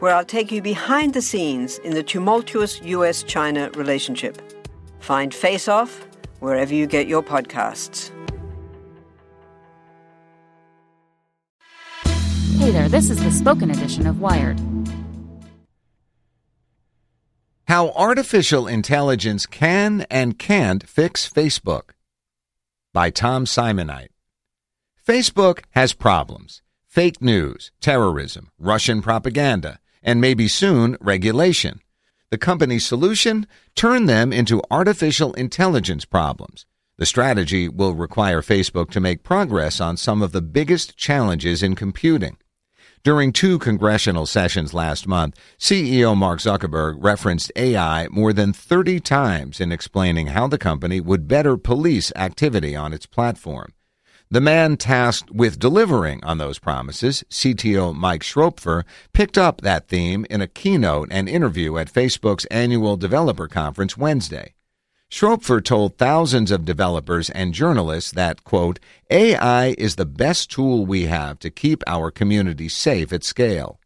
where I'll take you behind the scenes in the tumultuous U.S.-China relationship. Find Face Off wherever you get your podcasts. Hey there, this is the spoken edition of Wired. How artificial intelligence can and can't fix Facebook, by Tom Simonite. Facebook has problems: fake news, terrorism, Russian propaganda, and maybe soon regulation. The company's solution? Turn them into artificial intelligence problems. The strategy will require Facebook to make progress on some of the biggest challenges in computing. During two congressional sessions last month, CEO Mark Zuckerberg referenced AI more than 30 times in explaining how the company would better police activity on its platform. The man tasked with delivering on those promises, CTO Mike Schroepfer, picked up that theme in a keynote and interview at Facebook's annual developer conference Wednesday. Schroepfer told thousands of developers and journalists that, quote, AI is the best tool we have to keep our community safe at scale.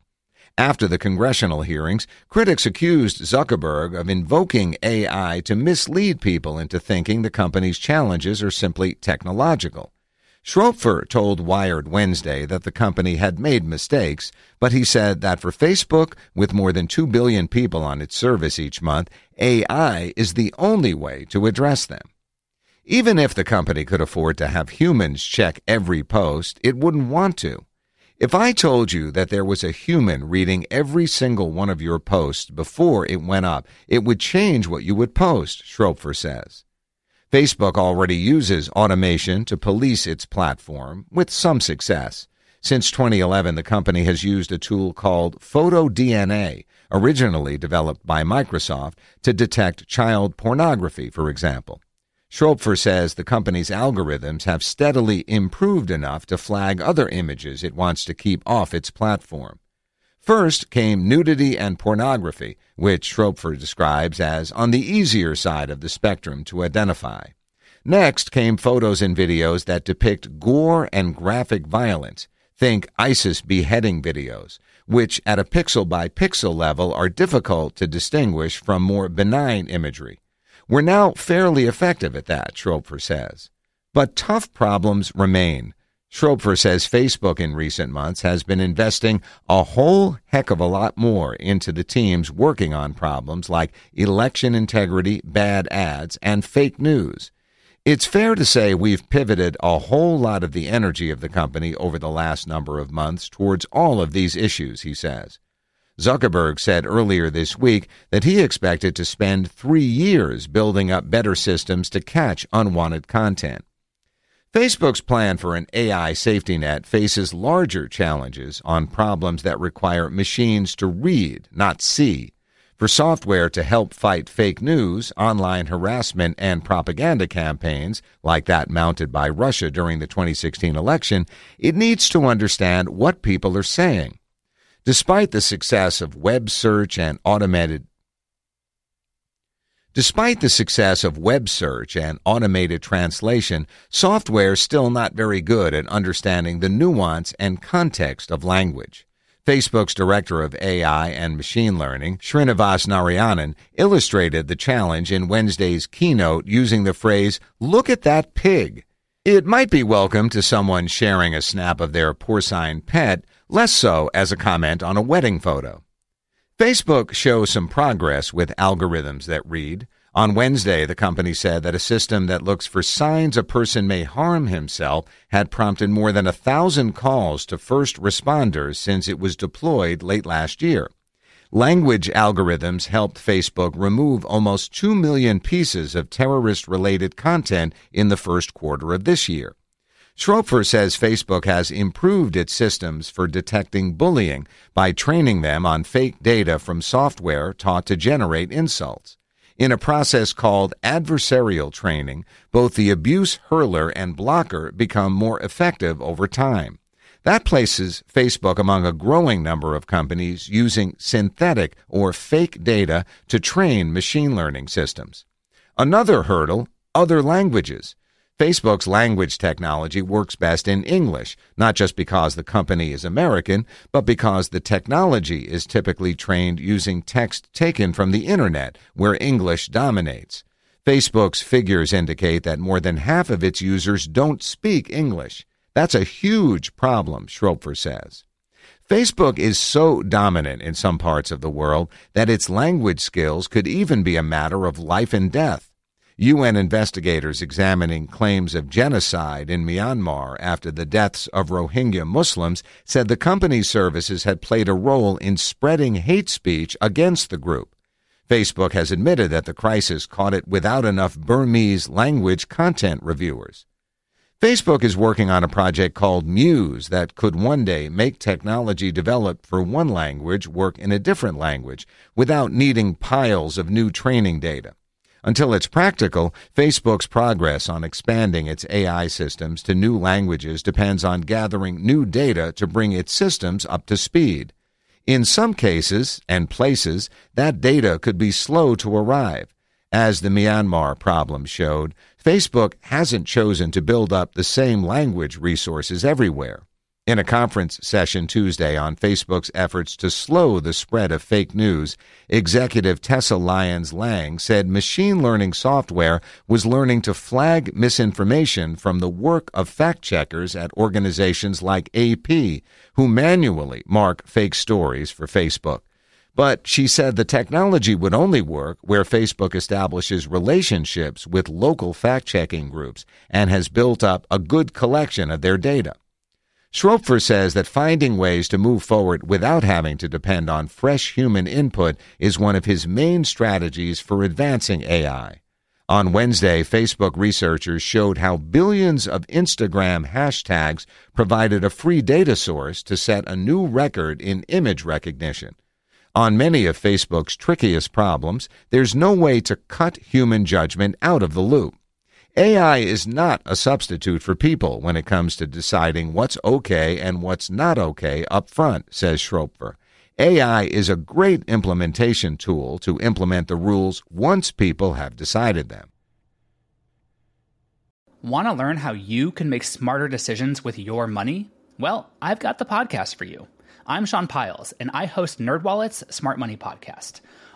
After the congressional hearings, critics accused Zuckerberg of invoking AI to mislead people into thinking the company's challenges are simply technological. Schroepfer told Wired Wednesday that the company had made mistakes, but he said that for Facebook, with more than 2 billion people on its service each month, AI is the only way to address them. Even if the company could afford to have humans check every post, it wouldn't want to. If I told you that there was a human reading every single one of your posts before it went up, it would change what you would post, Schroepfer says. Facebook already uses automation to police its platform, with some success. Since 2011, the company has used a tool called PhotoDNA, originally developed by Microsoft, to detect child pornography, for example. Schroepfer says the company's algorithms have steadily improved enough to flag other images it wants to keep off its platform. First came nudity and pornography, which Schroepfer describes as on the easier side of the spectrum to identify. Next came photos and videos that depict gore and graphic violence, think ISIS beheading videos, which at a pixel-by-pixel level are difficult to distinguish from more benign imagery. We're now fairly effective at that, Schroepfer says. But tough problems remain. Schroepfer says Facebook in recent months has been investing a whole heck of a lot more into the teams working on problems like election integrity, bad ads, and fake news. It's fair to say we've pivoted a whole lot of the energy of the company over the last number of months towards all of these issues, he says. Zuckerberg said earlier this week that he expected to spend 3 years building up better systems to catch unwanted content. Facebook's plan for an AI safety net faces larger challenges on problems that require machines to read, not see, for software to help fight fake news, online harassment, and propaganda campaigns, like that mounted by Russia during the 2016 election. It needs to understand what people are saying. Despite the success of web search and automated Despite the success of web search and automated translation, software is still not very good at understanding the nuance and context of language. Facebook's director of AI and machine learning, Srinivas Narayanan, illustrated the challenge in Wednesday's keynote using the phrase, "Look at that pig." It might be welcome to someone sharing a snap of their porcine pet, less so as a comment on a wedding photo. Facebook shows some progress with algorithms that read. On Wednesday, the company said that a system that looks for signs a person may harm himself had prompted more than 1,000 calls to first responders since it was deployed late last year. Language algorithms helped Facebook remove almost 2 million pieces of terrorist-related content in the first quarter of this year. Schroepfer says Facebook has improved its systems for detecting bullying by training them on fake data from software taught to generate insults. In a process called adversarial training, both the abuse hurler and blocker become more effective over time. That places Facebook among a growing number of companies using synthetic or fake data to train machine learning systems. Another hurdle, other languages. Facebook's language technology works best in English, not just because the company is American, but because the technology is typically trained using text taken from the Internet, where English dominates. Facebook's figures indicate that more than half of its users don't speak English. That's a huge problem, Schroepfer says. Facebook is so dominant in some parts of the world that its language skills could even be a matter of life and death. UN investigators examining claims of genocide in Myanmar after the deaths of Rohingya Muslims said the company's services had played a role in spreading hate speech against the group. Facebook has admitted that the crisis caught it without enough Burmese language content reviewers. Facebook is working on a project called Muse that could one day make technology developed for one language work in a different language without needing piles of new training data. Until it's practical, Facebook's progress on expanding its AI systems to new languages depends on gathering new data to bring its systems up to speed. In some cases and places, that data could be slow to arrive. As the Myanmar problem showed, Facebook hasn't chosen to build up the same language resources everywhere. In a conference session Tuesday on Facebook's efforts to slow the spread of fake news, executive Tessa Lyons-Lang said machine learning software was learning to flag misinformation from the work of fact-checkers at organizations like AP, who manually mark fake stories for Facebook. But she said the technology would only work where Facebook establishes relationships with local fact-checking groups and has built up a good collection of their data. Schroepfer says that finding ways to move forward without having to depend on fresh human input is one of his main strategies for advancing AI. On Wednesday, Facebook researchers showed how billions of Instagram hashtags provided a free data source to set a new record in image recognition. On many of Facebook's trickiest problems, there's no way to cut human judgment out of the loop. AI is not a substitute for people when it comes to deciding what's okay and what's not okay up front, says Schroepfer. AI is a great implementation tool to implement the rules once people have decided them. Want to learn how you can make smarter decisions with your money? Well, I've got the podcast for you. I'm Sean Piles, and I host NerdWallet's Smart Money Podcast.